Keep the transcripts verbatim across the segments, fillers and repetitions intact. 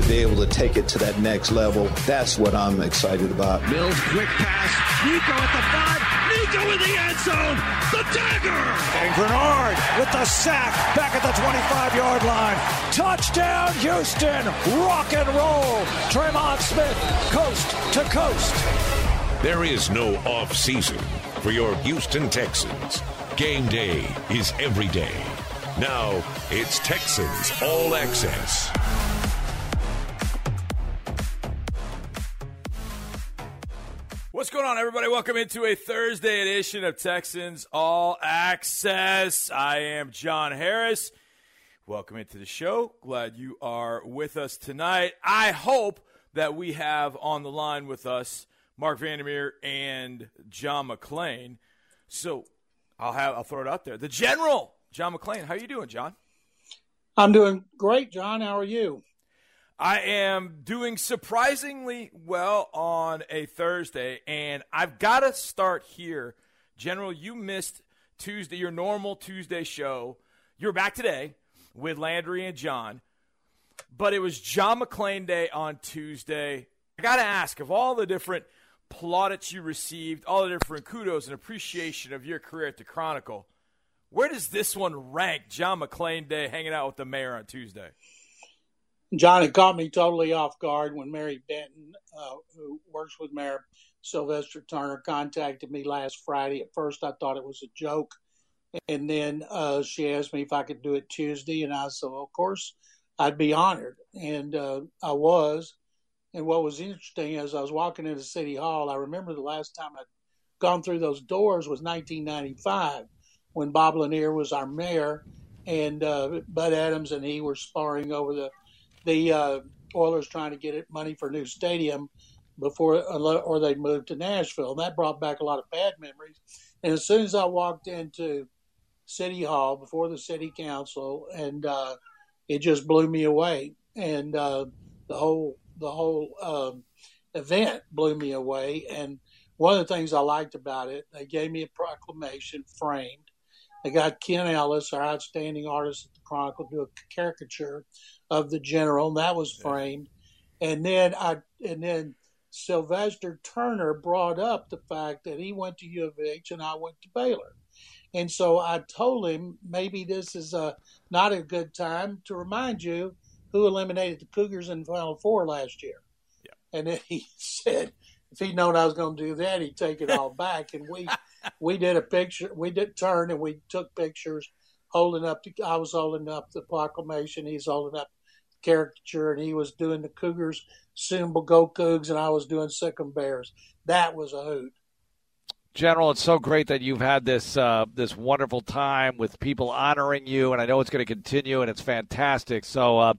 to be able to take it to that next level. That's what I'm excited about. Mills, quick pass. Nico at the five. Nico in the end zone. The dagger. And Grenard with the sack back at the twenty-five-yard line. Touchdown, Houston. Rock and roll. Tremont Smith, coast to coast. There is no off-season for your Houston Texans. Game day is every day. Now, it's Texans All Access. What's going on, everybody? Welcome into a Thursday edition of Texans All Access. I am John Harris. Welcome into the show. Glad you are with us tonight. I hope that we have on the line with us Mark Vandermeer and John McClain. So, I'll have I'll throw it out there. The General! John McClain, how are you doing, John? I'm doing great, John. How are you? I am doing surprisingly well on a Thursday, and I've got to start here. General, you missed Tuesday, your normal Tuesday show. You're back today with Landry and John, but it was John McClain Day on Tuesday. I got to ask, of all the different plaudits you received, all the different kudos and appreciation of your career at the Chronicle, where does this one rank, John McClain Day, hanging out with the mayor on Tuesday? John, it caught me totally off guard when Mary Benton, uh, who works with Mayor Sylvester Turner, contacted me last Friday. At first, I thought it was a joke. And then uh, she asked me if I could do it Tuesday. And I said, well, of course, I'd be honored. And uh, I was. And what was interesting, as I was walking into City Hall, I remember the last time I'd gone through those doors was nineteen ninety-five. When Bob Lanier was our mayor, and uh, Bud Adams and he were sparring over the the uh, Oilers trying to get it money for a new stadium before or they moved to Nashville. And that brought back a lot of bad memories. And as soon as I walked into City Hall before the city council, and uh, it just blew me away. And uh, the whole the whole um, event blew me away. And one of the things I liked about it, they gave me a proclamation framed. They got Ken Ellis, our outstanding artist at the Chronicle, to do a caricature of the general, and that was framed. And then I, and then Sylvester Turner brought up the fact that he went to U of H and I went to Baylor. And so I told him, maybe this is a, not a good time to remind you who eliminated the Cougars in the Final Four last year. Yeah. And then he said, if he'd known I was going to do that, he'd take it all back. And we we did a picture. We did turn and we took pictures holding up. The, I was holding up the proclamation. He's holding up the caricature. And he was doing the Cougars, symbol Go Cougs, and I was doing Sikkim Bears. That was a hoot. General, it's so great that you've had this uh, this wonderful time with people honoring you. And I know it's going to continue, and it's fantastic. So uh,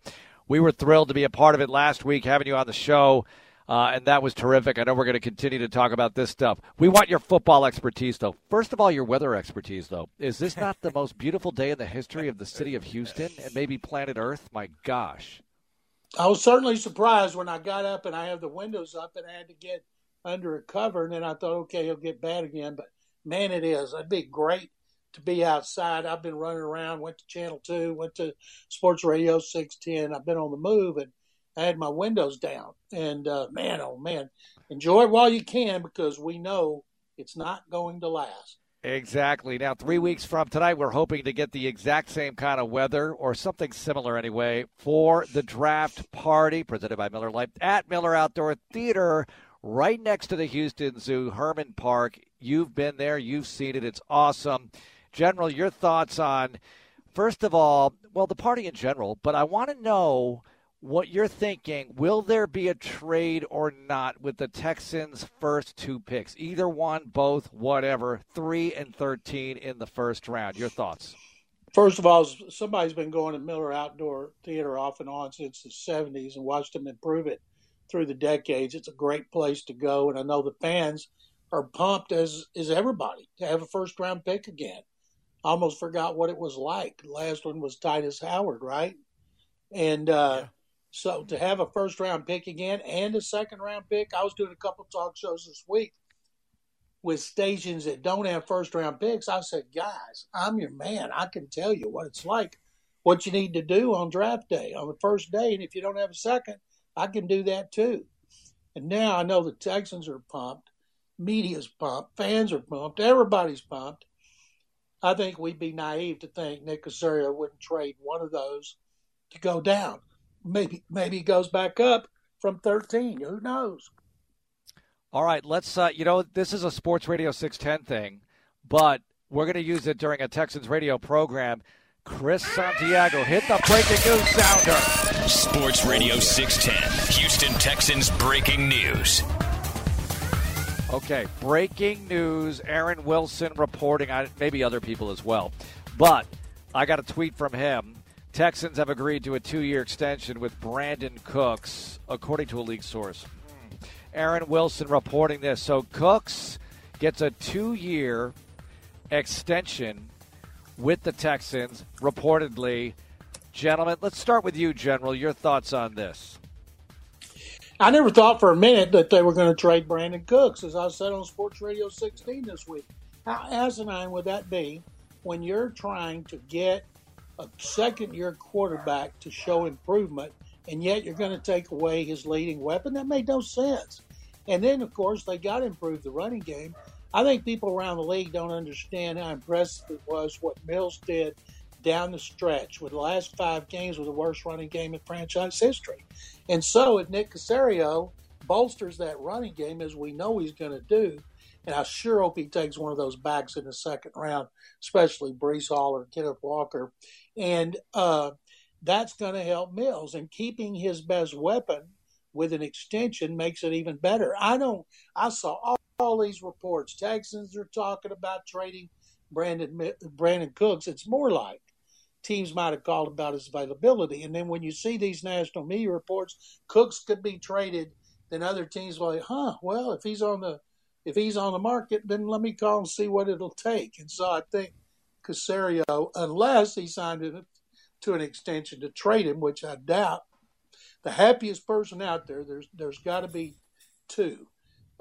we were thrilled to be a part of it last week, having you on the show. Uh, and that was terrific. I know we're going to continue to talk about this stuff. We want your football expertise, though. First of all, your weather expertise, though. Is this not the most beautiful day in the history of the city of Houston and maybe planet Earth? My gosh. I was certainly surprised when I got up and I have the windows up and I had to get under a cover. And then I thought, okay, it'll get bad again. But, man, it is. It'd be great to be outside. I've been running around, went to Channel two, went to Sports Radio six ten. I've been on the move, and I had my windows down, and uh, man, oh man, enjoy it while you can, because we know it's not going to last. Exactly. Now, three weeks from tonight, we're hoping to get the exact same kind of weather, or something similar anyway, for the draft party presented by Miller Lite at Miller Outdoor Theater, right next to the Houston Zoo, Herman Park. You've been there. You've seen it. It's awesome. General, your thoughts on, first of all, well, the party in general, but I want to know what you're thinking. Will there be a trade or not with the Texans' first two picks? Either one, both, whatever, three and thirteen in the first round. Your thoughts? First of all, somebody's been going to Miller Outdoor Theater off and on since the seventies and watched them improve it through the decades. It's a great place to go, and I know the fans are pumped, as is everybody, to have a first-round pick again. I almost forgot what it was like. The last one was Titus Howard, right? And uh, yeah. So to have a first-round pick again and a second-round pick, I was doing a couple talk shows this week with stations that don't have first-round picks. I said, guys, I'm your man. I can tell you what it's like what you need to do on draft day, on the first day. And if you don't have a second, I can do that too. And now I know the Texans are pumped. Media's pumped. Fans are pumped. Everybody's pumped. I think we'd be naive to think Nick Caserio wouldn't trade one of those to go down. Maybe maybe he goes back up from thirteen. Who knows? All right, let's, uh, you know, this is a Sports Radio six ten thing, but we're going to use it during a Texans radio program. Chris Santiago, hit the breaking news sounder. Sports Radio six ten, Houston Texans breaking news. Okay, breaking news, Aaron Wilson reporting, on maybe other people as well, but I got a tweet from him. Texans have agreed to a two-year extension with Brandon Cooks, according to a league source. Aaron Wilson reporting this. So Cooks gets a two-year extension with the Texans, reportedly. Gentlemen, let's start with you, General. Your thoughts on this? I never thought for a minute that they were going to trade Brandon Cooks, as I said on Sports Radio sixteen this week. How asinine would that be when you're trying to get a second-year quarterback to show improvement, and yet you're going to take away his leading weapon? That made no sense. And then, of course, they got to improve the running game. I think people around the league don't understand how impressive it was what Mills did down the stretch. With the last five games was the worst running game in franchise history. And so if Nick Caserio bolsters that running game, as we know he's going to do, and I sure hope he takes one of those backs in the second round, especially Breece Hall or Kenneth Walker. And uh that's going to help Mills, and keeping his best weapon with an extension makes it even better. I don't. I saw all, all these reports. Texans are talking about trading Brandon Brandon Cooks. It's more like teams might have called about his availability, and then when you see these national media reports, Cooks could be traded, then other teams are like, huh? Well, if he's on the if he's on the market, then let me call and see what it'll take. And so I think Caserio, unless he signed it to an extension to trade him, which I doubt. The happiest person out there, there's there's got to be two,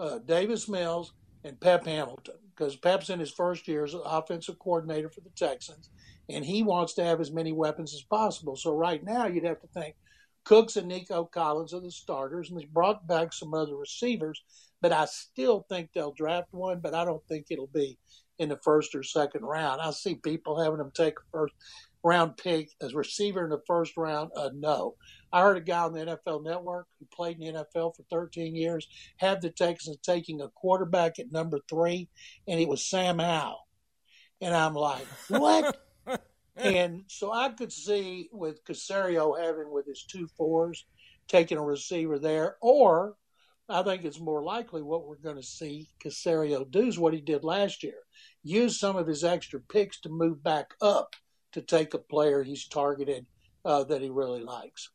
uh, Davis Mills and Pep Hamilton, because Pep's in his first year as an offensive coordinator for the Texans, and he wants to have as many weapons as possible. So right now you'd have to think Cooks and Nico Collins are the starters, and they brought back some other receivers, but I still think they'll draft one, but I don't think it'll be in the first or second round. I see people having them take a first round pick as receiver in the first round. Uh, no. I heard a guy on the N F L Network who played in the N F L for thirteen years, had the Texans taking a quarterback at number three, and it was Sam Howell. And I'm like, what? And so I could see with Caserio having with his two fours, taking a receiver there, or I think it's more likely what we're going to see Caserio do is what he did last year. Use some of his extra picks to move back up to take a player he's targeted uh, that he really likes.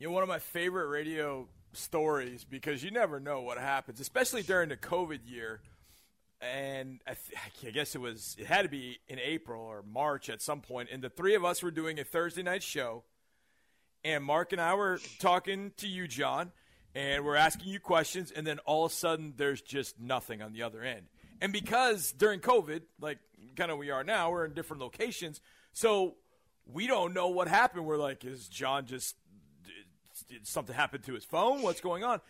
You know, one of my favorite radio stories, because you never know what happens, especially during the COVID year. And I, th- I guess it was, it had to be in April or March at some point. And the three of us were doing a Thursday night show, and Mark and I were talking to you, John, and we're asking you questions. And then all of a sudden there's just nothing on the other end. And because during COVID, like kind of we are now, we're in different locations, so we don't know what happened. We're like, is John just – did something happen to his phone? What's going on?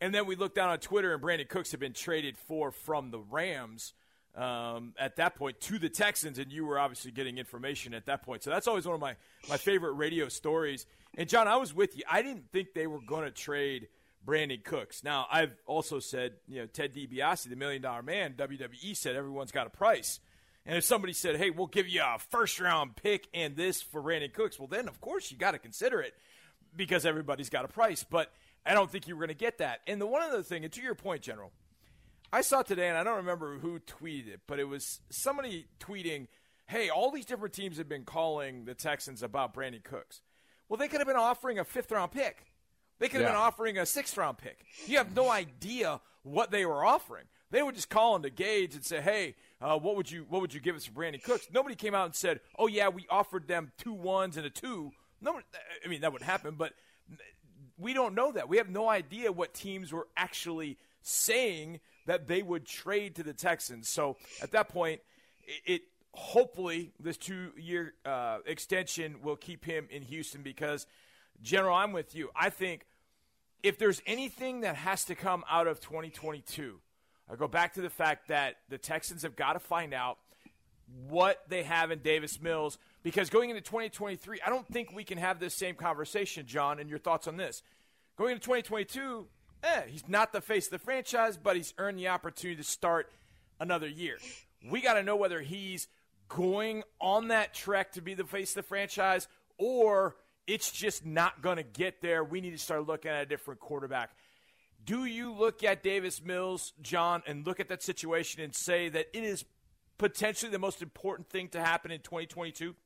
And then we looked down on Twitter, and Brandon Cooks had been traded for from the Rams um, at that point to the Texans, and you were obviously getting information at that point. So that's always one of my, my favorite radio stories. And, John, I was with you. I didn't think they were going to trade – Brandon Cooks. Now, I've also said, you know, Ted DiBiase, the Million Dollar Man, W W E said everyone's got a price. And if somebody said, hey, we'll give you a first-round pick and this for Brandon Cooks, well, then, of course, you got to consider it because everybody's got a price. But I don't think you were going to get that. And the one other thing, and to your point, General, I saw today, and I don't remember who tweeted it, but it was somebody tweeting, hey, all these different teams have been calling the Texans about Brandon Cooks. Well, they could have been offering a fifth-round pick. They could have yeah. been offering a sixth-round pick. You have no idea what they were offering. They were just calling to gauge and say, hey, uh, what would you what would you give us for Brandon Cooks? Nobody came out and said, oh, yeah, we offered them two ones and a two. No, I mean, that would happen, but we don't know that. We have no idea what teams were actually saying that they would trade to the Texans. So at that point, it, it hopefully this two-year uh, extension will keep him in Houston because, General, I'm with you. I think if there's anything that has to come out of twenty twenty-two, I go back to the fact that the Texans have got to find out what they have in Davis Mills because going into twenty twenty-three, I don't think we can have this same conversation, John, and your thoughts on this. Going into twenty twenty-two, eh, he's not the face of the franchise, but he's earned the opportunity to start another year. We got to know whether he's going on that trek to be the face of the franchise or it's just not going to get there. We need to start looking at a different quarterback. Do you look at Davis Mills, John, and look at that situation and say that it is potentially the most important thing to happen in twenty twenty-two?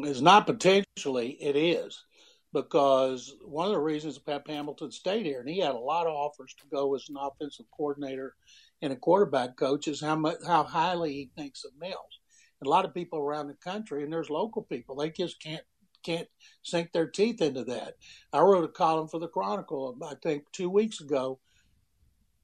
It's not potentially, it is. Because one of the reasons Pep Hamilton stayed here, and he had a lot of offers to go as an offensive coordinator and a quarterback coach, is how much, how highly he thinks of Mills. And a lot of people around the country, and there's local people, they just can't can't sink their teeth into that. I wrote a column for the Chronicle, I think two weeks ago,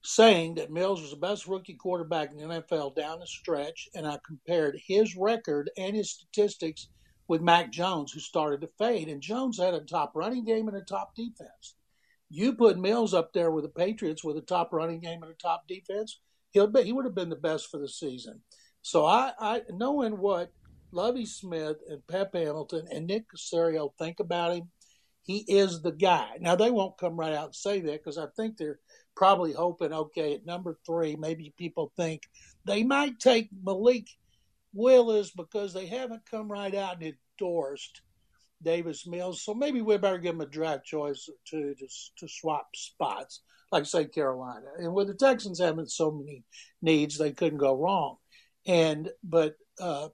saying that Mills was the best rookie quarterback in the N F L down the stretch, and I compared his record and his statistics with Mac Jones, who started to fade. And Jones had a top running game and a top defense. You put Mills up there with the Patriots with a top running game and a top defense, he'll be, he would have been the best for the season. So I, I knowing what Lovey Smith and Pep Hamilton and Nick Caserio think about him, he is the guy. Now, they won't come right out and say that because I think they're probably hoping, okay, at number three, maybe people think they might take Malik Willis because they haven't come right out and endorsed Davis Mills. So maybe we better give him a draft choice or two to, to swap spots, like, say, Carolina. And with the Texans having so many needs, they couldn't go wrong. And but uh,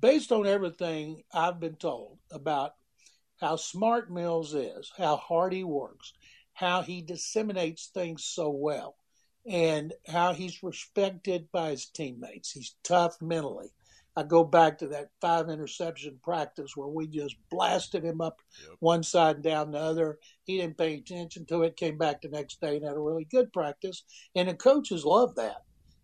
based on everything I've been told about how smart Mills is, how hard he works, how he disseminates things so well, and how he's respected by his teammates. He's tough mentally. I go back to that five interception practice where we just blasted him up yep. one side and down the other. He didn't pay attention to it, came back the next day and had a really good practice. And the coaches love that.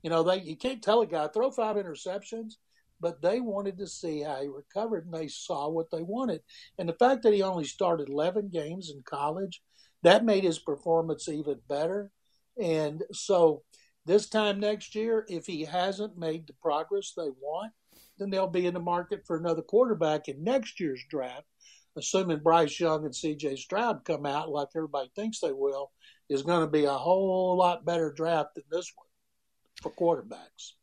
You know, they you can't tell a guy, throw five interceptions, but they wanted to see how he recovered, and they saw what they wanted. And the fact that he only started eleven games in college, that made his performance even better. And so this time next year, if he hasn't made the progress they want, then they'll be in the market for another quarterback in next year's draft, assuming Bryce Young and C J. Stroud come out like everybody thinks they will, is going to be a whole lot better draft than this one for quarterbacks.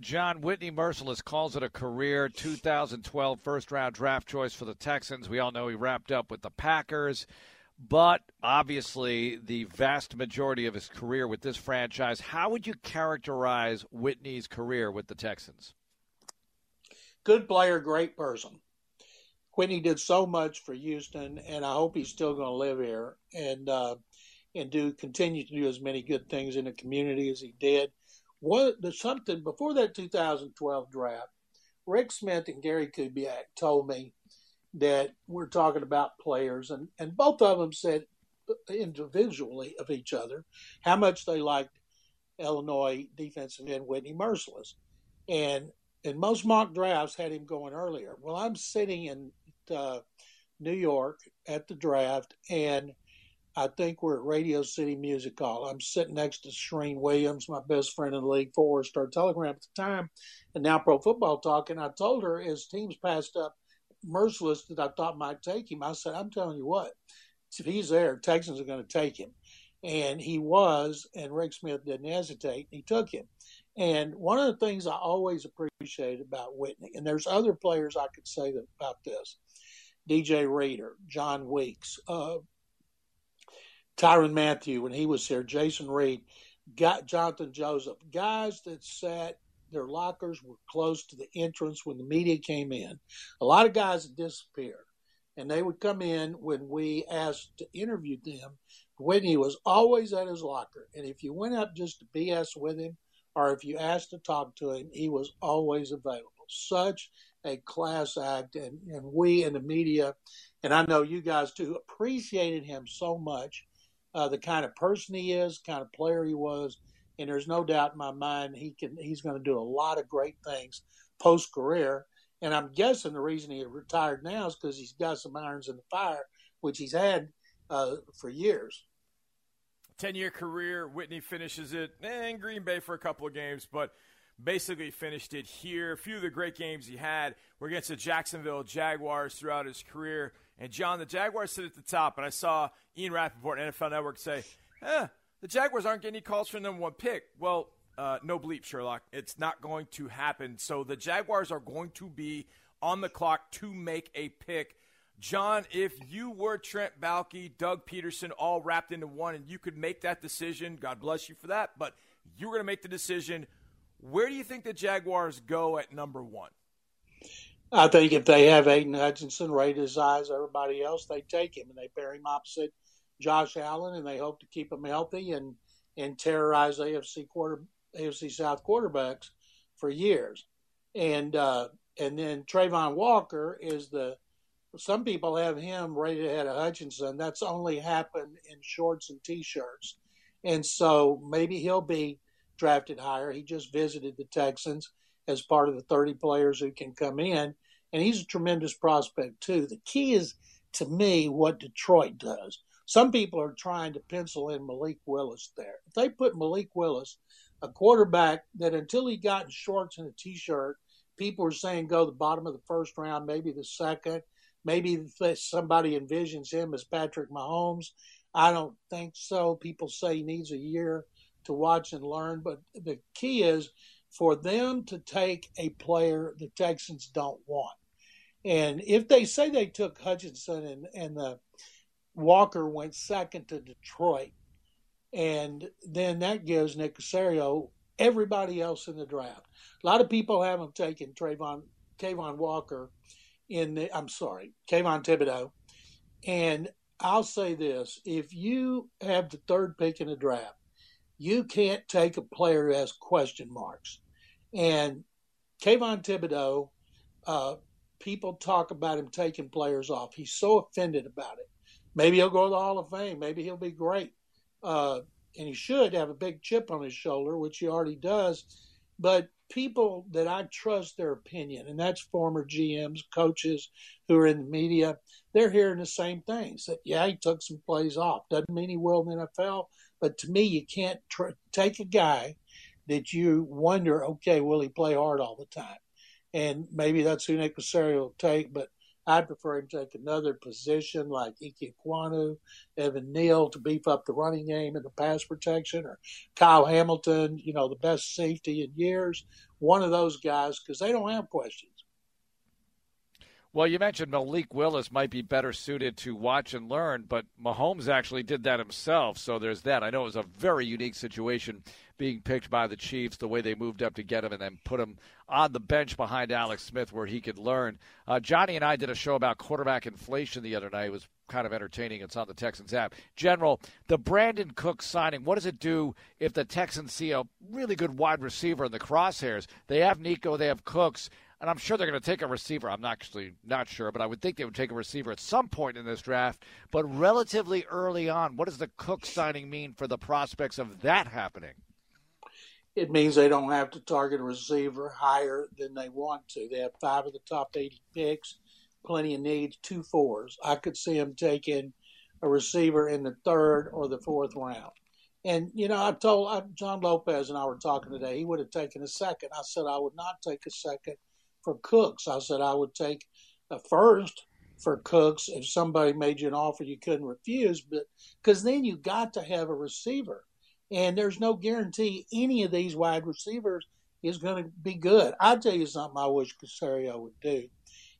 John, Whitney Mercilus calls it a career two thousand twelve first-round draft choice for the Texans. We all know he wrapped up with the Packers, but obviously the vast majority of his career with this franchise. How would you characterize Whitney's career with the Texans? Good player, great person. Whitney did so much for Houston, and I hope he's still going to live here and uh, and do continue to do as many good things in the community as he did. What, there's something before that two thousand twelve draft, Rick Smith and Gary Kubiak told me that we're talking about players, and, and both of them said individually of each other how much they liked Illinois defensive end Whitney Mercilus. And and most mock drafts had him going earlier. Well, I'm sitting in uh, New York at the draft, and I think we're at Radio City Music Hall. I'm sitting next to Shereen Williams, my best friend in the league, forward star Telegram at the time, and now Pro Football Talk. And I told her as teams passed up Mercilus that I thought might take him, I said, I'm telling you what, if he's there, Texans are going to take him. And he was, and Rick Smith didn't hesitate, and he took him. And one of the things I always appreciate about Whitney, and there's other players I could say that, about this, D J Reader, John Weeks, uh, Tyrann Mathieu when he was here, Jason Reed, got Jonathan Joseph, guys that sat, their lockers were close to the entrance when the media came in. A lot of guys disappeared, and they would come in when we asked to interview them. Whitney was always at his locker, and if you went up just to B S with him or if you asked to talk to him, he was always available. Such a class act, and, and we in the media, and I know you guys too, appreciated him so much, uh, the kind of person he is, the kind of player he was. And there's no doubt in my mind he can he's going to do a lot of great things post-career. And I'm guessing the reason he retired now is because he's got some irons in the fire, which he's had uh, for years. ten-year career, Whitney finishes it in Green Bay for a couple of games, but basically finished it here. A few of the great games he had were against the Jacksonville Jaguars throughout his career. And, John, the Jaguars sit at the top, and I saw Ian Rappaport on N F L Network say, eh, the Jaguars aren't getting any calls for them one pick. Well, uh, no bleep, Sherlock. It's not going to happen. So the Jaguars are going to be on the clock to make a pick. John, if you were Trent Baalke, Doug Peterson, all wrapped into one, and you could make that decision, God bless you for that, but you were going to make the decision, where do you think the Jaguars go at number one? I think if they have Aiden Hutchinson rated as high as everybody else, they take him, and they pair him opposite Josh Allen, and they hope to keep him healthy and, and terrorize A F C quarter, A F C South quarterbacks for years. And uh, and then Trayvon Walker is the some people have him rated ahead of Hutchinson. That's only happened in shorts and T-shirts. And so maybe he'll be drafted higher. He just visited the Texans as part of the thirty players who can come in. And he's a tremendous prospect, too. The key is, to me, what Detroit does. Some people are trying to pencil in Malik Willis there. If they put Malik Willis, a quarterback that until he got in shorts and a T-shirt, people were saying go the bottom of the first round, maybe the second. Maybe somebody envisions him as Patrick Mahomes. I don't think so. People say he needs a year to watch and learn. But the key is for them to take a player the Texans don't want. And if they say they took Hutchinson and, and the Walker went second to Detroit, and then that gives Nick Caserio everybody else in the draft. A lot of people haven't taken Trayvon, Kayvon Walker in the, I'm sorry, Kayvon Thibodeau. And I'll say this, if you have the third pick in the draft, you can't take a player who has question marks. And Kayvon Thibodeau, uh, people talk about him taking players off. He's so offended about it. Maybe he'll go to the Hall of Fame. Maybe he'll be great. Uh, and he should have a big chip on his shoulder, which he already does. But people that I trust their opinion, and that's former G Ms, coaches who are in the media, they're hearing the same things. That, yeah, he took some plays off. Doesn't mean he will in the N F L, but to me, you can't tr- take a guy that you wonder, okay, will he play hard all the time? And maybe that's who Nick Caserio will take, but I prefer him to take another position like Ike Ikwonu, Evan Neal to beef up the running game and the pass protection, or Kyle Hamilton, you know, the best safety in years. One of those guys, because they don't have questions. Well, you mentioned Malik Willis might be better suited to watch and learn, but Mahomes actually did that himself, so there's that. I know it was a very unique situation being picked by the Chiefs, the way they moved up to get him and then put him on the bench behind Alex Smith where he could learn. Uh, Johnny and I did a show about quarterback inflation the other night. It was kind of entertaining. It's on the Texans app. General, the Brandon Cooks signing, what does it do if the Texans see a really good wide receiver in the crosshairs? They have Nico, they have Cooks. And I'm sure they're going to take a receiver. I'm actually not sure, but I would think they would take a receiver at some point in this draft. But relatively early on, what does the Cook signing mean for the prospects of that happening? It means they don't have to target a receiver higher than they want to. They have five of the top eighty picks, plenty of needs, two fours. I could see them taking a receiver in the third or the fourth round. And, you know, I told I, John Lopez and I were talking today, he would have taken a second. I said I would not take a second for Cooks. I said I would take a first for Cooks if somebody made you an offer you couldn't refuse, but because then you got to have a receiver. And there's no guarantee any of these wide receivers is going to be good. I'll tell you something I wish Caserio would do,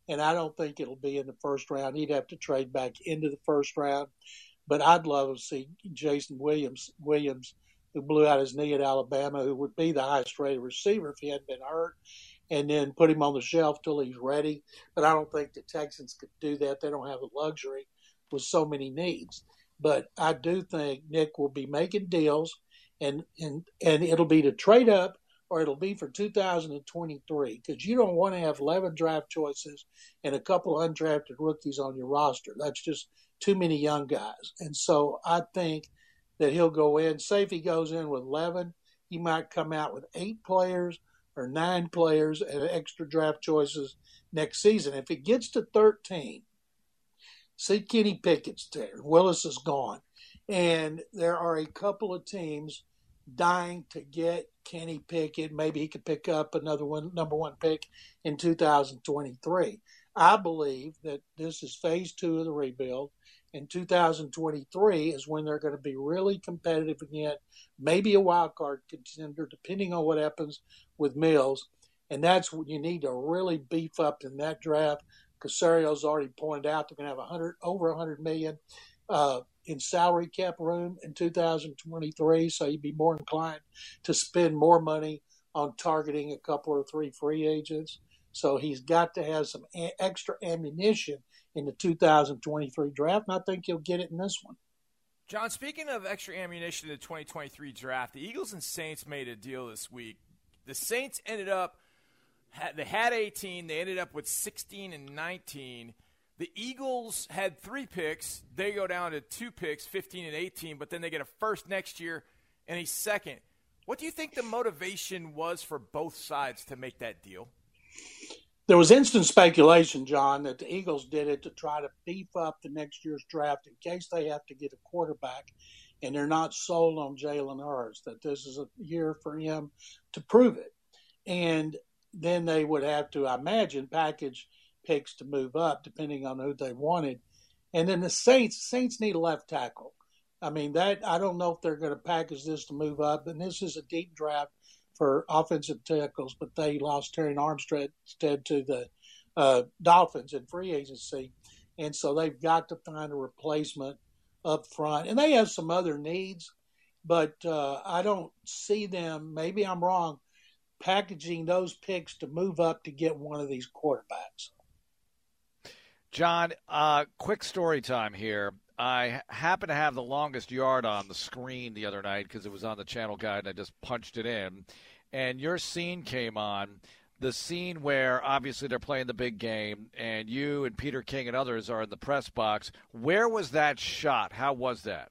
and I don't think it'll be in the first round. He'd have to trade back into the first round. But I'd love to see Jason Williams, Williams, who blew out his knee at Alabama, who would be the highest rated receiver if he hadn't been hurt, and then put him on the shelf till he's ready. But I don't think the Texans could do that. They don't have the luxury with so many needs. But I do think Nick will be making deals, and and, and it'll be to trade up or it'll be for two thousand twenty-three, because you don't want to have eleven draft choices and a couple of undrafted rookies on your roster. That's just too many young guys. And so I think that he'll go in. Say if he goes in with eleven, he might come out with eight players or nine players and extra draft choices next season. If it gets to thirteen, see Kenny Pickett's there. Willis is gone. And there are a couple of teams dying to get Kenny Pickett. Maybe he could pick up another one, number one pick in two thousand twenty-three. I believe that this is phase two of the rebuild, and two thousand twenty-three is when they're going to be really competitive again, maybe a wild card contender, depending on what happens with Mills. And that's when you need to really beef up in that draft. Casario's already pointed out they're going to have one hundred, over one hundred million dollars uh, in salary cap room in two thousand twenty-three, so you'd be more inclined to spend more money on targeting a couple or three free agents. So he's got to have some extra ammunition in the two thousand twenty-three draft, and I think he'll get it in this one. John, speaking of extra ammunition in the twenty twenty-three draft, the Eagles and Saints made a deal this week. The Saints ended up, they had eighteen, they ended up with sixteen and nineteen. The Eagles had three picks. They go down to two picks, fifteen and eighteen, but then they get a first next year and a second. What do you think the motivation was for both sides to make that deal? There was instant speculation, John, that the Eagles did it to try to beef up the next year's draft in case they have to get a quarterback and they're not sold on Jalen Hurts, that this is a year for him to prove it. And then they would have to, I imagine, package picks to move up depending on who they wanted. And then the Saints, Saints need a left tackle. I mean, that I don't know if they're going to package this to move up, and this is a deep draft for offensive tackles, but they lost Terry Armstead to the uh, Dolphins in free agency. And so they've got to find a replacement up front. And they have some other needs, but uh, I don't see them, maybe I'm wrong, packaging those picks to move up to get one of these quarterbacks. John, uh, quick story time here. I happened to have the longest yard on the screen the other night because it was on the channel guide and I just punched it in. And your scene came on, the scene where obviously they're playing the big game and you and Peter King and others are in the press box. Where was that shot? How was that?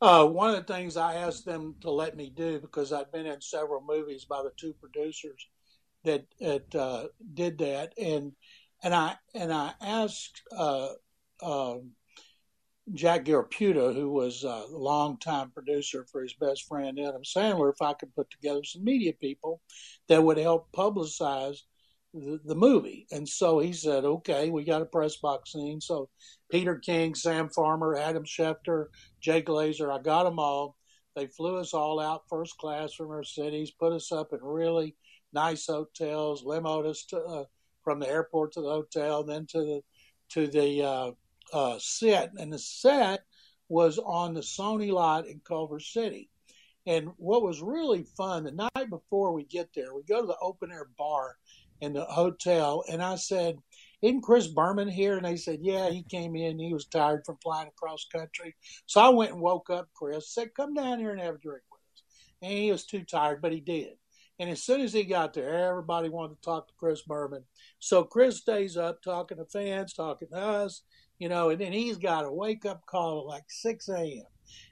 Uh, one of the things I asked them to let me do, because I've been in several movies by the two producers that, that uh, did that. And, and I, and I asked, uh, Um, Jack Garaputo, who was a longtime producer for his best friend Adam Sandler, if I could put together some media people that would help publicize the, the movie. And so he said, okay, we got a press box scene. So Peter King, Sam Farmer, Adam Schefter, Jay Glazer, I got them all. They flew us all out first class from our cities, put us up in really nice hotels, limoed us to, uh, from the airport to the hotel, then to the, to the, uh, Uh, set, and the set was on the Sony lot in Culver City. And what was really fun, the night before we get there, we go to the open air bar in the hotel, and I said, isn't Chris Berman here? And they said, yeah, he came in, he was tired from flying across country. So I went and woke up Chris, said, come down here and have a drink with us. And he was too tired, but he did. And as soon as he got there, everybody wanted to talk to Chris Berman. So Chris stays up talking to fans, talking to us, you know, and then he's got a wake-up call at like six a.m.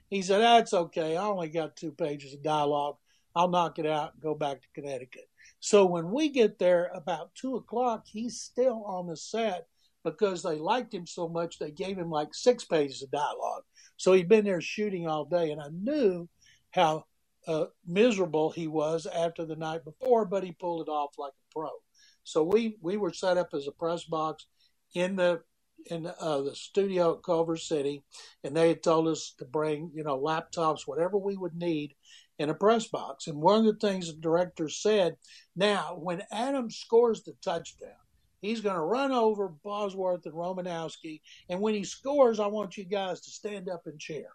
He said, that's okay. I only got two pages of dialogue. I'll knock it out and go back to Connecticut. So when we get there about two o'clock, he's still on the set because they liked him so much they gave him like six pages of dialogue. So he'd been there shooting all day, and I knew how uh, miserable he was after the night before, but he pulled it off like a pro. So we, we were set up as a press box in the in uh, the studio at Culver City, and they had told us to bring, you know, laptops, whatever we would need in a press box. And one of the things the director said, now, when Adam scores the touchdown, he's going to run over Bosworth and Romanowski, and when he scores, I want you guys to stand up and cheer.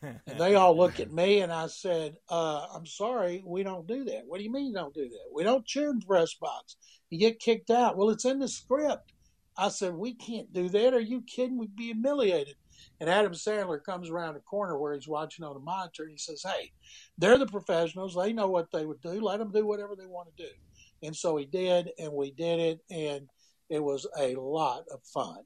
And they all looked at me, and I said, uh, I'm sorry, we don't do that. What do you mean you don't do that? We don't cheer in the press box. You get kicked out. Well, it's in the script. I said, we can't do that. Are you kidding? We'd be humiliated. And Adam Sandler comes around the corner where he's watching on the monitor, and he says, hey, they're the professionals. They know what they would do. Let them do whatever they want to do. And so he did, and we did it, and it was a lot of fun.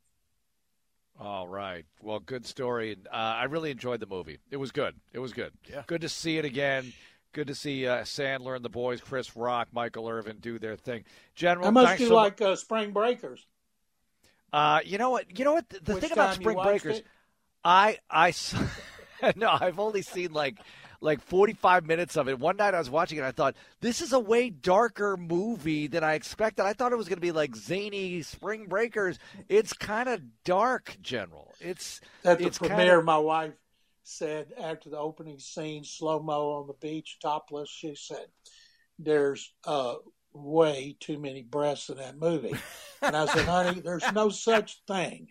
All right. Well, good story. Uh, I really enjoyed the movie. It was good. It was good. Yeah. Good to see it again. Good to see uh, Sandler and the boys, Chris Rock, Michael Irvin, do their thing. General, I must be so like uh, Spring Breakers. Uh, you know what? You know what? The, the thing about Spring Breakers, it? I I no, I've only seen like like forty-five minutes of it. One night I was watching it, and I thought this is a way darker movie than I expected. I thought it was going to be like zany Spring Breakers. It's kind of dark, General. It's at the it's premiere. Kinda... My wife said after the opening scene, slow-mo on the beach, topless, she said, there's uh, way too many breasts in that movie. And I said, honey, there's no such thing.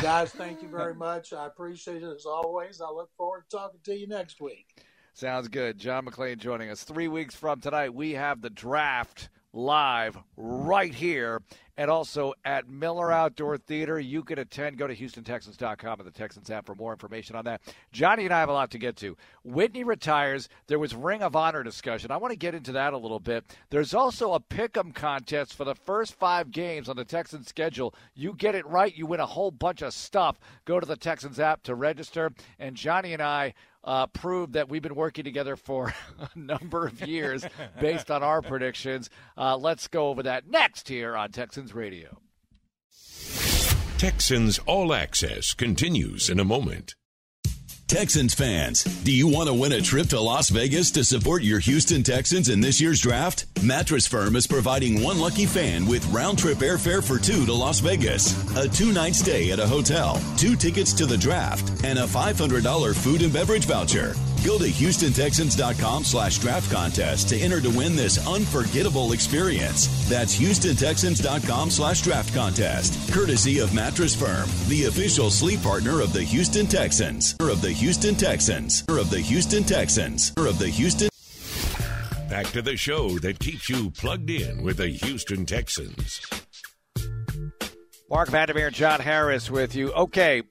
Guys, thank you very much. I appreciate it as always. I look forward to talking to you next week. Sounds good. John McClain joining us. Three weeks from tonight, we have the draft live right here and also at Miller Outdoor Theater. You can attend. Go to Houston Texans dot com and the Texans app for more information on that. Johnny and I have a lot to get to. Whitney retires. There was Ring of Honor discussion. I want to get into that a little bit. There's also a pick'em contest for the first five games on the Texans schedule. You get it right, you win a whole bunch of stuff. Go to the Texans app to register. And Johnny and I Uh, proved that we've been working together for a number of years based on our predictions. Uh, let's go over that next here on Texans Radio. Texans All Access continues in a moment. Texans fans, do you want to win a trip to Las Vegas to support your Houston Texans in this year's draft? Mattress Firm is providing one lucky fan with round-trip airfare for two to Las Vegas, a two-night stay at a hotel, two tickets to the draft, and a five hundred dollars food and beverage voucher. Go to HoustonTexans.com slash draft contest to enter to win this unforgettable experience. That's HoustonTexans.com slash draft contest, courtesy of Mattress Firm, the official sleep partner of the Houston Texans, or of the Houston Texans, or of the Houston Texans, or of the Houston. Back to the show that keeps you plugged in with the Houston Texans. Mark Vandermeer and John Harris with you. Okay,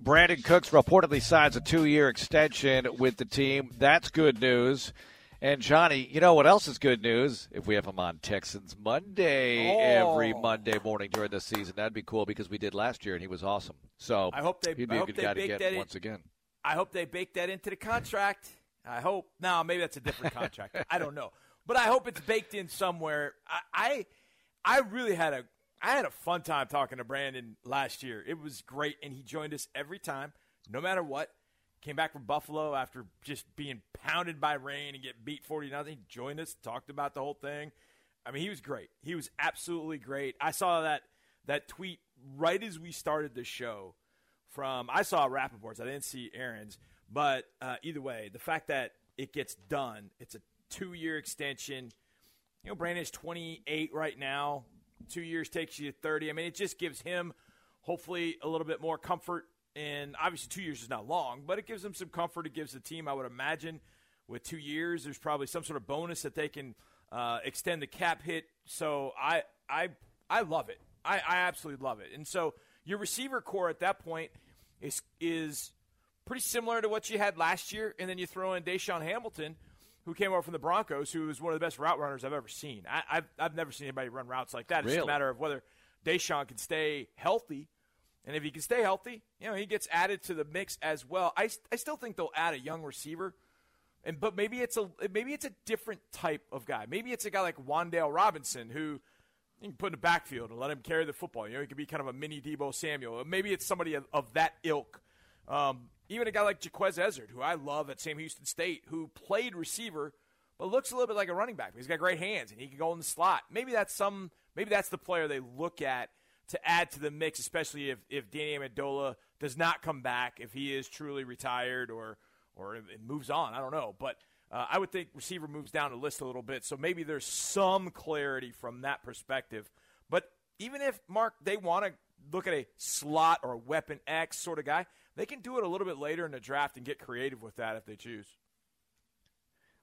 Brandon Cooks reportedly signs a two-year extension with the team. That's good news. And, Johnny, you know what else is good news? If we have him on Texans Monday oh. every Monday morning during the season, that'd be cool because we did last year and he was awesome. So I hope they, he'd be I a good guy to get once in, again. I hope they bake that into the contract. I hope. Now, maybe that's a different contract. I don't know. But I hope it's baked in somewhere. I, I, I really had a – I had a fun time talking to Brandon last year. It was great, and he joined us every time, no matter what. Came back from Buffalo after just being pounded by rain and getting beat forty nothing. He joined us, talked about the whole thing. I mean, he was great. He was absolutely great. I saw that that tweet right as we started the show from – I saw Rappaport's. I didn't see Aaron's. But uh, either way, the fact that it gets done, it's a two-year extension. You know, Brandon's twenty-eight right now. Two years takes you to thirty. I mean, it just gives him hopefully a little bit more comfort. And obviously two years is not long, but it gives him some comfort. It gives the team, I would imagine, with two years, there's probably some sort of bonus that they can uh, extend the cap hit. So I I, I love it. I, I absolutely love it. And so your receiver core at that point is, is pretty similar to what you had last year. And then you throw in Deshaun Hamilton, who came over from the Broncos, who was one of the best route runners I've ever seen. I, I've I've never seen anybody run routes like that. It's really just a matter of whether Deshaun can stay healthy. And if he can stay healthy, you know, he gets added to the mix as well. I, I still think they'll add a young receiver, and but maybe it's a maybe it's a different type of guy. Maybe it's a guy like Wan'Dale Robinson, who you can put in the backfield and let him carry the football. You know, he could be kind of a mini Debo Samuel. Maybe it's somebody of, of that ilk. Um Even a guy like Jaquez Ezard, who I love at Sam Houston State, who played receiver but looks a little bit like a running back. He's got great hands, and he can go in the slot. Maybe that's some. Maybe that's the player they look at to add to the mix, especially if, if Danny Amendola does not come back, if he is truly retired or or moves on. I don't know. But uh, I would think receiver moves down the list a little bit, so maybe there's some clarity from that perspective. But even if, Mark, they want to look at a slot or a weapon X sort of guy, they can do it a little bit later in the draft and get creative with that if they choose.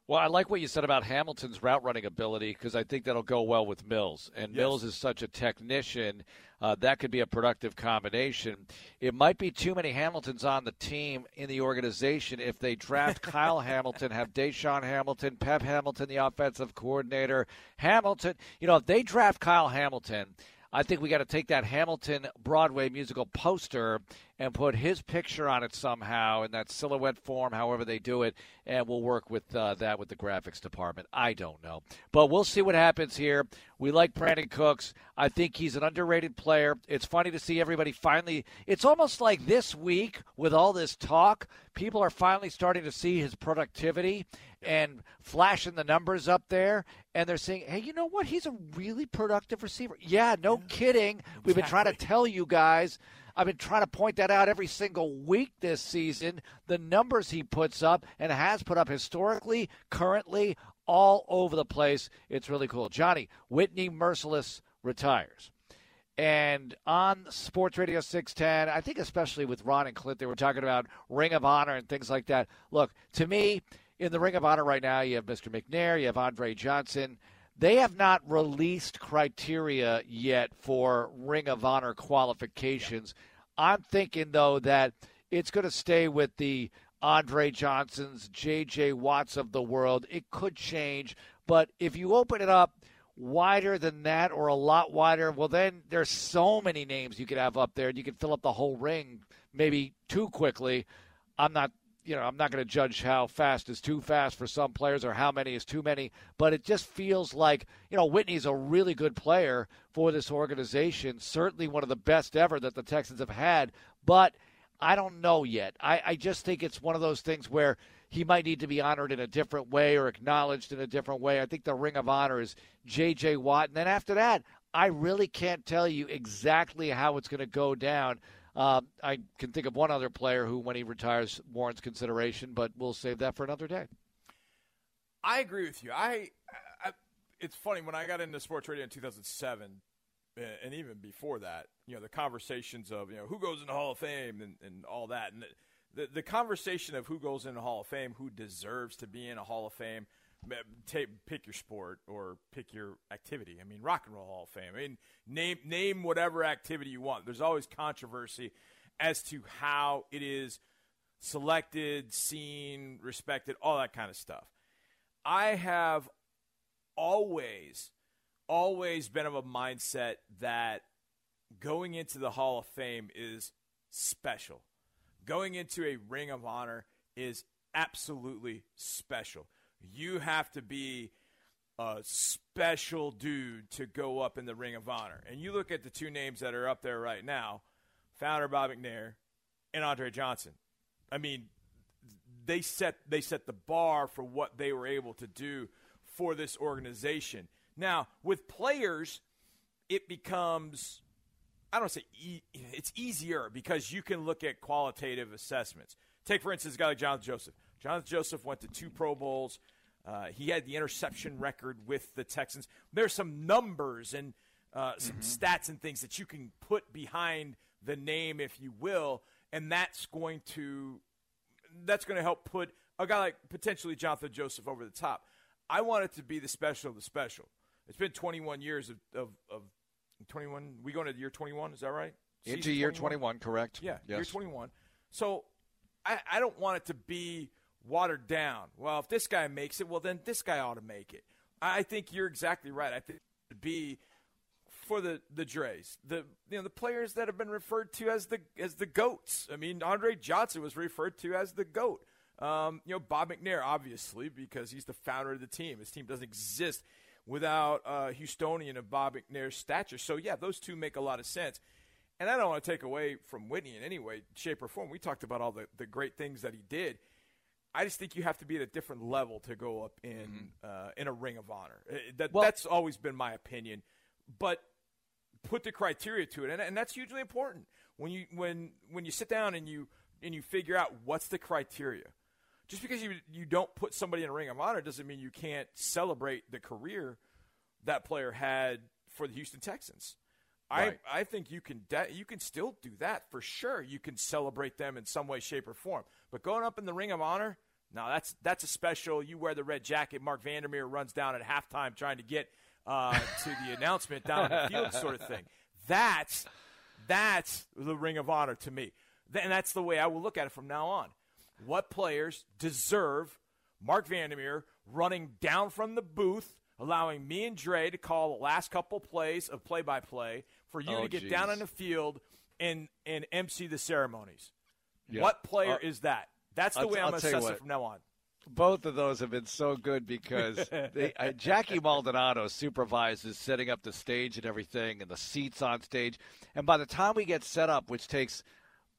Well, I like what you said about Hamilton's route running ability because I think that'll go well with Mills. And yes, Mills is such a technician. Uh, that could be a productive combination. It might be too many Hamiltons on the team in the organization if they draft Kyle Hamilton, have Deshaun Hamilton, Pep Hamilton, the offensive coordinator, Hamilton. You know, if they draft Kyle Hamilton – I think we got to take that Hamilton Broadway musical poster and put his picture on it somehow in that silhouette form, however they do it, and we'll work with uh, that with the graphics department. I don't know. But we'll see what happens here. We like Brandon Cooks. I think he's an underrated player. It's funny to see everybody finally – it's almost like this week with all this talk, people are finally starting to see his productivity and flashing the numbers up there, and they're saying, hey, you know what? He's a really productive receiver. Yeah, no yeah, kidding. Exactly. We've been trying to tell you guys – I've been trying to point that out every single week this season, the numbers he puts up and has put up historically, currently, all over the place. It's really cool. Johnny, Whitney Mercilus retires. And on Sports Radio six ten, I think especially with Ron and Clint, they were talking about Ring of Honor and things like that. Look, to me, in the Ring of Honor right now, you have Mister McNair, you have Andre Johnson. They have not released criteria yet for Ring of Honor qualifications. Yeah. I'm thinking, though, that it's going to stay with the Andre Johnsons, J J. Watts of the world. It could change. But if you open it up wider than that or a lot wider, well, then there's so many names you could have up there, and you could fill up the whole ring maybe too quickly. I'm not You know, I'm not going to judge how fast is too fast for some players or how many is too many, but it just feels like, you know, Whitney's a really good player for this organization, certainly one of the best ever that the Texans have had, but I don't know yet. I, I just think it's one of those things where he might need to be honored in a different way or acknowledged in a different way. I think the Ring of Honor is J J. Watt, and then after that, I really can't tell you exactly how it's going to go down. Uh, I can think of one other player who, when he retires, warrants consideration, but we'll save that for another day. I agree with you. I, I it's funny, when I got into sports radio in two thousand seven, and even before that, you know, the conversations of, you know, who goes in the Hall of Fame and, and all that, and the, the the conversation of who goes in the Hall of Fame, who deserves to be in a Hall of Fame, take, pick your sport or pick your activity. I mean, Rock and Roll Hall of Fame. I mean, name name whatever activity you want. There's always controversy as to how it is selected, seen, respected, all that kind of stuff. I have always, always been of a mindset that going into the Hall of Fame is special. Going into a Ring of Honor is absolutely special. You have to be a special dude to go up in the Ring of Honor. And you look at the two names that are up there right now, founder Bob McNair and Andre Johnson. I mean, they set they set the bar for what they were able to do for this organization. Now, with players, it becomes, I don't say e- it's easier because you can look at qualitative assessments. Take, for instance, a guy like Jonathan Joseph. Jonathan Joseph went to two Pro Bowls. Uh, he had the interception record with the Texans. There's some numbers and uh, some mm-hmm. stats and things that you can put behind the name, if you will, and that's going to that's going to help put a guy like potentially Jonathan Joseph over the top. I want it to be the special of the special. It's been twenty-one years of, of, of twenty-one. We going into year twenty-one, is that right? Into Season year twenty-one, correct? Yeah, yes. Year twenty-one. So I, I don't want it to be watered down. Well, if this guy makes it, well, then this guy ought to make it. I think you're exactly right. I think it would be for the the Dre's, the you know the players that have been referred to as the as the goats. I mean, Andre Johnson was referred to as the goat. Um, you know, Bob McNair, obviously, because he's the founder of the team. His team doesn't exist without a Houstonian of Bob McNair's stature. So yeah, those two make a lot of sense. And I don't want to take away from Whitney in any way, shape, or form. We talked about all the, the great things that he did. I just think you have to be at a different level to go up in mm-hmm. uh, in a Ring of Honor. That, well, that's always been my opinion. But put the criteria to it, and, and that's hugely important. When you when when you sit down and you and you figure out what's the criteria. Just because you you don't put somebody in a Ring of Honor doesn't mean you can't celebrate the career that player had for the Houston Texans. Right. I I think you can de- you can still do that for sure. You can celebrate them in some way, shape, or form. But going up in the Ring of Honor. No, that's that's a special. You wear the red jacket. Mark Vandermeer runs down at halftime trying to get uh, to the announcement down the field, sort of thing. That's that's the Ring of Honor to me, and that's the way I will look at it from now on. What players deserve Mark Vandermeer running down from the booth, allowing me and Dre to call the last couple plays of play-by-play for you oh, to get geez. down on the field and and emcee the ceremonies. Yep. What player uh, is that? That's the I'll, way I'm assessing it from now on. Both of those have been so good because they, uh, Jackie Maldonado supervises setting up the stage and everything and the seats on stage. And by the time we get set up, which takes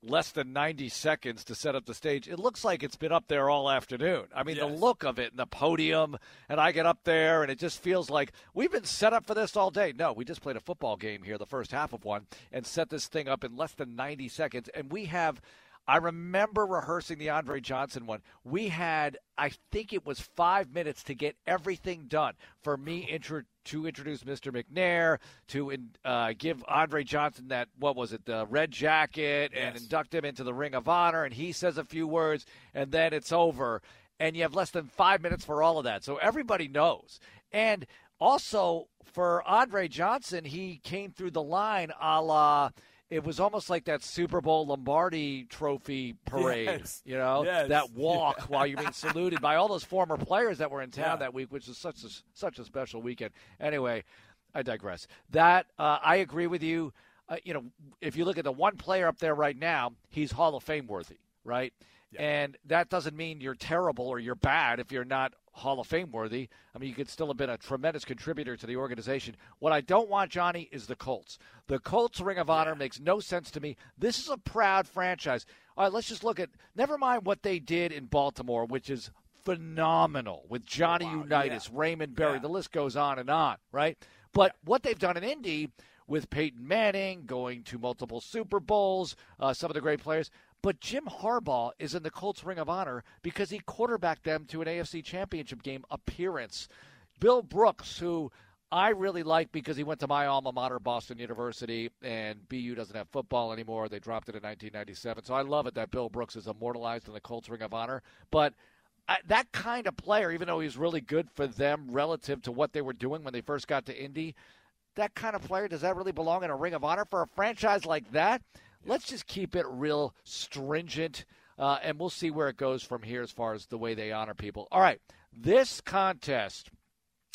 less than ninety seconds to set up the stage, it looks like it's been up there all afternoon. I mean, yes. the look of it and the podium, and I get up there, and it just feels like we've been set up for this all day. No, we just played a football game here, the first half of one, and set this thing up in less than ninety seconds. And we have – I remember rehearsing the Andre Johnson one. We had, I think it was five minutes to get everything done for me intro, to introduce Mister McNair, to in, uh, give Andre Johnson that, what was it, the red jacket, yes. and induct him into the Ring of Honor, and he says a few words, and then it's over. And you have less than five minutes for all of that. So everybody knows. And also for Andre Johnson, he came through the line a la – it was almost like that Super Bowl Lombardi trophy parade, yes. you know, yes. that walk yes. while you're being saluted by all those former players that were in town yeah. that week, which was such a, such a special weekend. Anyway, I digress. That uh, I agree with you. Uh, you know, if you look at the one player up there right now, he's Hall of Fame worthy, right? Yeah. And that doesn't mean you're terrible or you're bad if you're not Hall of Fame worthy. I mean, you could still have been a tremendous contributor to the organization. What I don't want, Johnny, is the Colts. The Colts Ring of Honor yeah. makes no sense to me. This is a proud franchise. All right, let's just look at, never mind what they did in Baltimore, which is phenomenal, with Johnny wow, Unitas, yeah. Raymond Berry. Yeah. The list goes on and on, right? But yeah. what they've done in Indy with Peyton Manning, going to multiple Super Bowls, uh, some of the great players. But Jim Harbaugh is in the Colts Ring of Honor because he quarterbacked them to an A F C Championship game appearance. Bill Brooks, who I really like because he went to my alma mater, Boston University, and B U doesn't have football anymore. They dropped it in nineteen ninety-seven. So I love it that Bill Brooks is immortalized in the Colts Ring of Honor. But I, that kind of player, even though he's really good for them relative to what they were doing when they first got to Indy, that kind of player, does that really belong in a Ring of Honor for a franchise like that? Let's just keep it real stringent, uh, and we'll see where it goes from here as far as the way they honor people. All right, this contest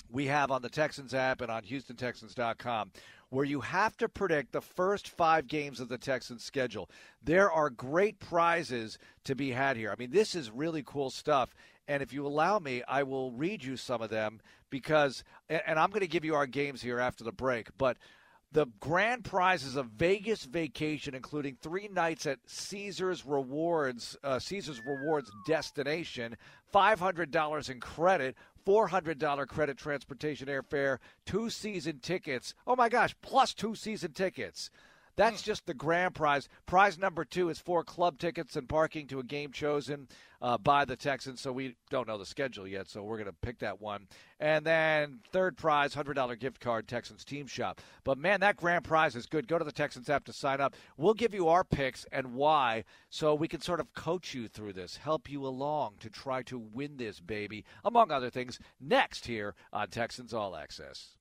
we have on the Texans app and on Houston Texans dot com, where you have to predict the first five games of the Texans' schedule. There are great prizes to be had here. I mean, this is really cool stuff. And if you allow me, I will read you some of them because – and I'm going to give you our games here after the break, but – the grand prize is a Vegas vacation, including three nights at Caesars Rewards, uh, Caesars Rewards Destination, five hundred dollars in credit, four hundred dollars credit transportation airfare, two season tickets. Oh, my gosh, plus two season tickets. That's just the grand prize. Prize number two is four club tickets and parking to a game chosen uh, by the Texans. So we don't know the schedule yet, so we're going to pick that one. And then third prize, one hundred dollars gift card, Texans Team Shop. But, man, that grand prize is good. Go to the Texans app to sign up. We'll give you our picks and why so we can sort of coach you through this, help you along to try to win this baby, among other things, next here on Texans All Access.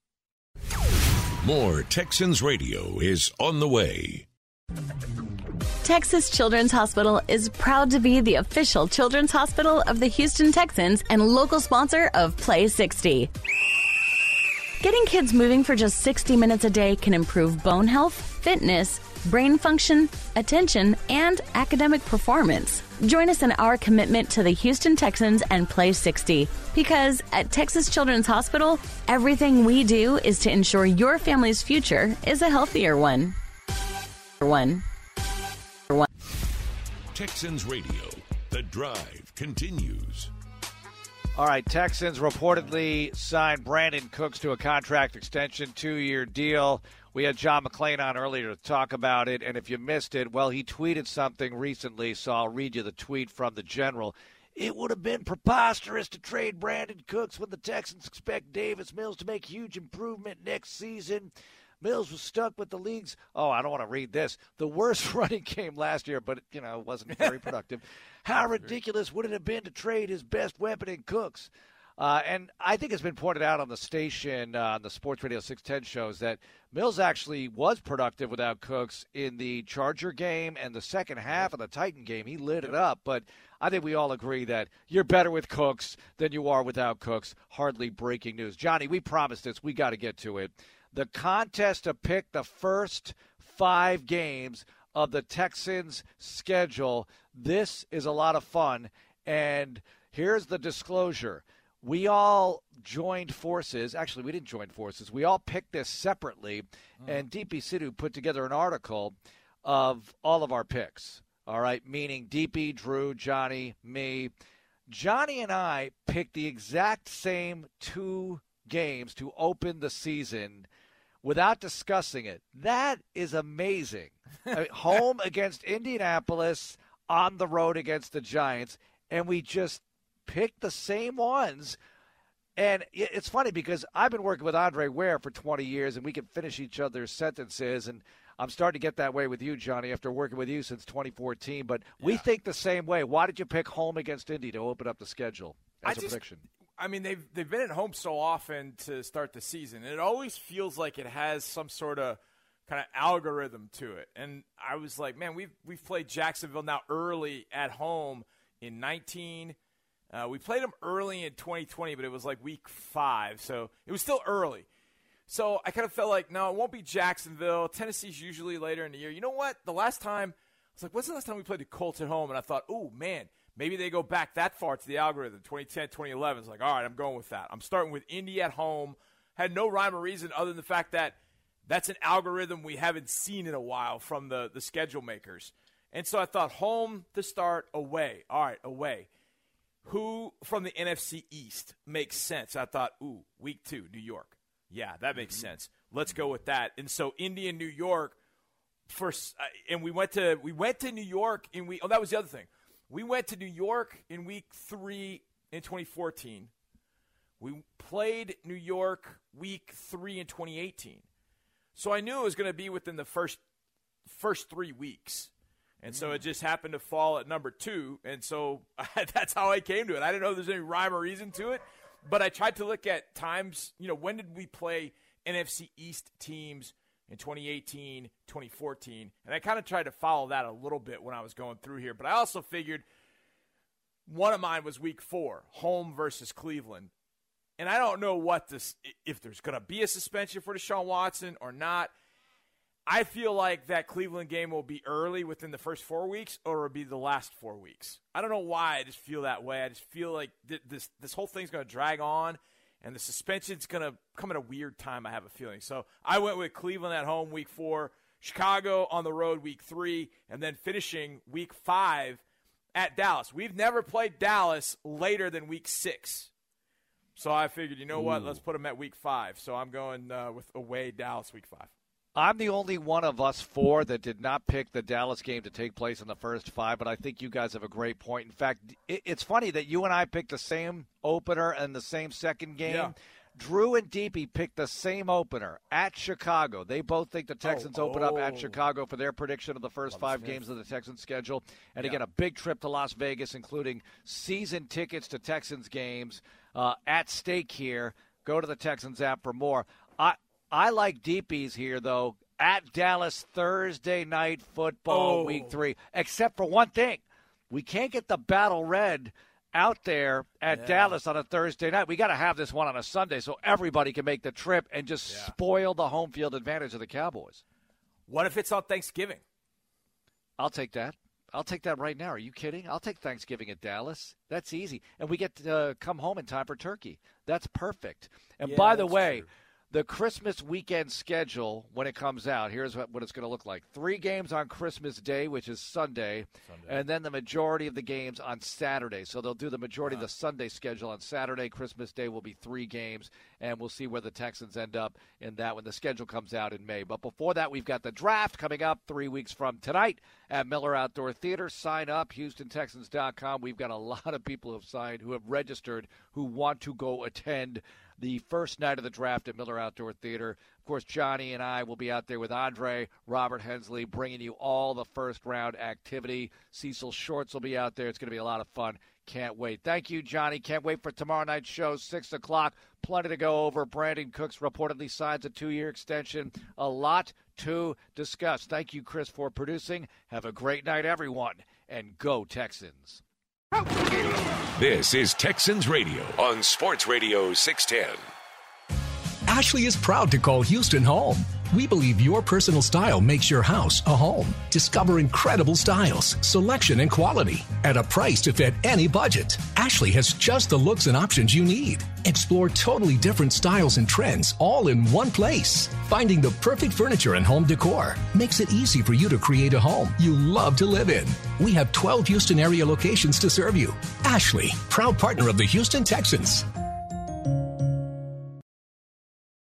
More Texans Radio is on the way. Texas Children's Hospital is proud to be the official children's hospital of the Houston Texans and local sponsor of Play sixty. Getting kids moving for just sixty minutes a day can improve bone health, fitness, brain function, attention, and academic performance. Join us in our commitment to the Houston Texans and Play sixty, because at Texas Children's Hospital, everything we do is to ensure your family's future is a healthier one. One. One. Texans Radio, the drive continues. All right, Texans reportedly signed Brandon Cooks to a contract extension, two-year deal. We had John McClain on earlier to talk about it, and if you missed it, well, he tweeted something recently, so I'll read you the tweet from the general. It would have been preposterous to trade Brandon Cooks when the Texans expect Davis Mills to make huge improvement next season. Mills was stuck with the league's, oh, I don't want to read this, the worst running game last year, but, you know, it wasn't very productive. How ridiculous would it have been to trade his best weapon in Cooks? Uh, and I think it's been pointed out on the station, uh, on the Sports Radio six ten shows, that Mills actually was productive without Cooks in the Charger game and the second half of the Titan game. He lit it up. But I think we all agree that you're better with Cooks than you are without Cooks. Hardly breaking news. Johnny, we promised this. We got to get to it. the contest to pick the first five games of the Texans' schedule. This is a lot of fun. And here's the disclosure. We all joined forces. Actually, we didn't join forces. We all picked this separately. Mm. And D P Sidhu put together an article of all of our picks. All right, meaning D P, Drew, Johnny, me. Johnny and I picked the exact same two games to open the season without discussing it. That is amazing. I mean, home against Indianapolis, on the road against the Giants, and we just picked the same ones. And it's funny because I've been working with Andre Ware for twenty years, and we can finish each other's sentences, and I'm starting to get that way with you, Johnny, after working with you since twenty fourteen. But yeah. we think the same way. Why did you pick home against Indy to open up the schedule as I a just, prediction? I mean, they've, they've been at home so often to start the season. It always feels like it has some sort of kind of algorithm to it. And I was like, man, we've, we've played Jacksonville now early at home in nineteen. Uh, we played them early in twenty twenty, but it was like week five. So it was still early. So I kind of felt like, no, it won't be Jacksonville. Tennessee's usually later in the year. You know what? The last time, I was like, what's the last time we played the Colts at home? And I thought, oh, man, maybe they go back that far to the algorithm, twenty ten, twenty eleven. It's like, all right, I'm going with that. I'm starting with Indy at home. Had no rhyme or reason other than the fact that that's an algorithm we haven't seen in a while from the, the schedule makers. And so I thought, home to start, away. All right, away. Who from the N F C East makes sense? I thought, ooh, week two, New York. Yeah, that makes mm-hmm. sense. Let's go with that. And so Indy and New York first, uh, and we went to we went to New York in week. Oh, that was the other thing. We went to New York in week three in twenty fourteen. We played New York week three in twenty eighteen. So I knew it was going to be within the first first three weeks, and mm. so it just happened to fall at number two. And so that's how I came to it. I didn't know if there's any rhyme or reason to it. But I tried to look at times, you know, when did we play N F C East teams in twenty eighteen, twenty fourteen? And I kind of tried to follow that a little bit when I was going through here. But I also figured one of mine was week four, home versus Cleveland. And I don't know what this, if there's going to be a suspension for Deshaun Watson or not. I feel like that Cleveland game will be early within the first four weeks or it'll be the last four weeks. I don't know why. I just feel that way. I just feel like th- this this whole thing's going to drag on, and the suspension's going to come at a weird time, I have a feeling. So I went with Cleveland at home week four, Chicago on the road week three, and then finishing week five at Dallas. We've never played Dallas later than week six. So I figured, you know Ooh. what, let's put them at week five. So I'm going uh, with away Dallas week five. I'm the only one of us four that did not pick the Dallas game to take place in the first five, but I think you guys have a great point. In fact, it's funny that you and I picked the same opener and the same second game. Yeah. Drew and Deepy picked the same opener at Chicago. They both think the Texans oh, open oh. up at Chicago for their prediction of the first Love five Smith. games of the Texans schedule. And yeah. again, a big trip to Las Vegas, including season tickets to Texans games uh, at stake here. Go to the Texans app for more. I. I like D P's here, though, at Dallas Thursday night football oh. week three, except for one thing. We can't get the Battle Red out there at yeah. Dallas on a Thursday night. We got to have this one on a Sunday so everybody can make the trip and just yeah. spoil the home field advantage of the Cowboys. What if it's on Thanksgiving? I'll take that. I'll take that right now. Are you kidding? I'll take Thanksgiving at Dallas. That's easy. And we get to uh, come home in time for turkey. That's perfect. And yeah, by the way, true. The Christmas weekend schedule, when it comes out, here's what, what it's going to look like. Three games on Christmas Day, which is Sunday, Sunday, and then the majority of the games on Saturday. So they'll do the majority wow. of the Sunday schedule on Saturday. Christmas Day will be three games, and we'll see where the Texans end up in that when the schedule comes out in May. But before that, we've got the draft coming up three weeks from tonight at Miller Outdoor Theater. Sign up, Houston Texans dot com. We've got a lot of people who have signed, who have registered, who want to go attend the first night of the draft at Miller Outdoor Theater. Of course, Johnny and I will be out there with Andre, Robert Hensley, bringing you all the first-round activity. Cecil Shorts will be out there. It's going to be a lot of fun. Can't wait. Thank you, Johnny. Can't wait for tomorrow night's show, six o'clock. Plenty to go over. Brandon Cooks reportedly signs a two-year extension. A lot to discuss. Thank you, Chris, for producing. Have a great night, everyone, and go Texans. This is Texans Radio on Sports Radio six ten. Ashley is proud to call Houston home. We believe your personal style makes your house a home. Discover incredible styles, selection, and quality at a price to fit any budget. Ashley has just the looks and options you need. Explore totally different styles and trends all in one place. Finding the perfect furniture and home decor makes it easy for you to create a home you love to live in. We have twelve Houston area locations to serve you. Ashley, proud partner of the Houston Texans.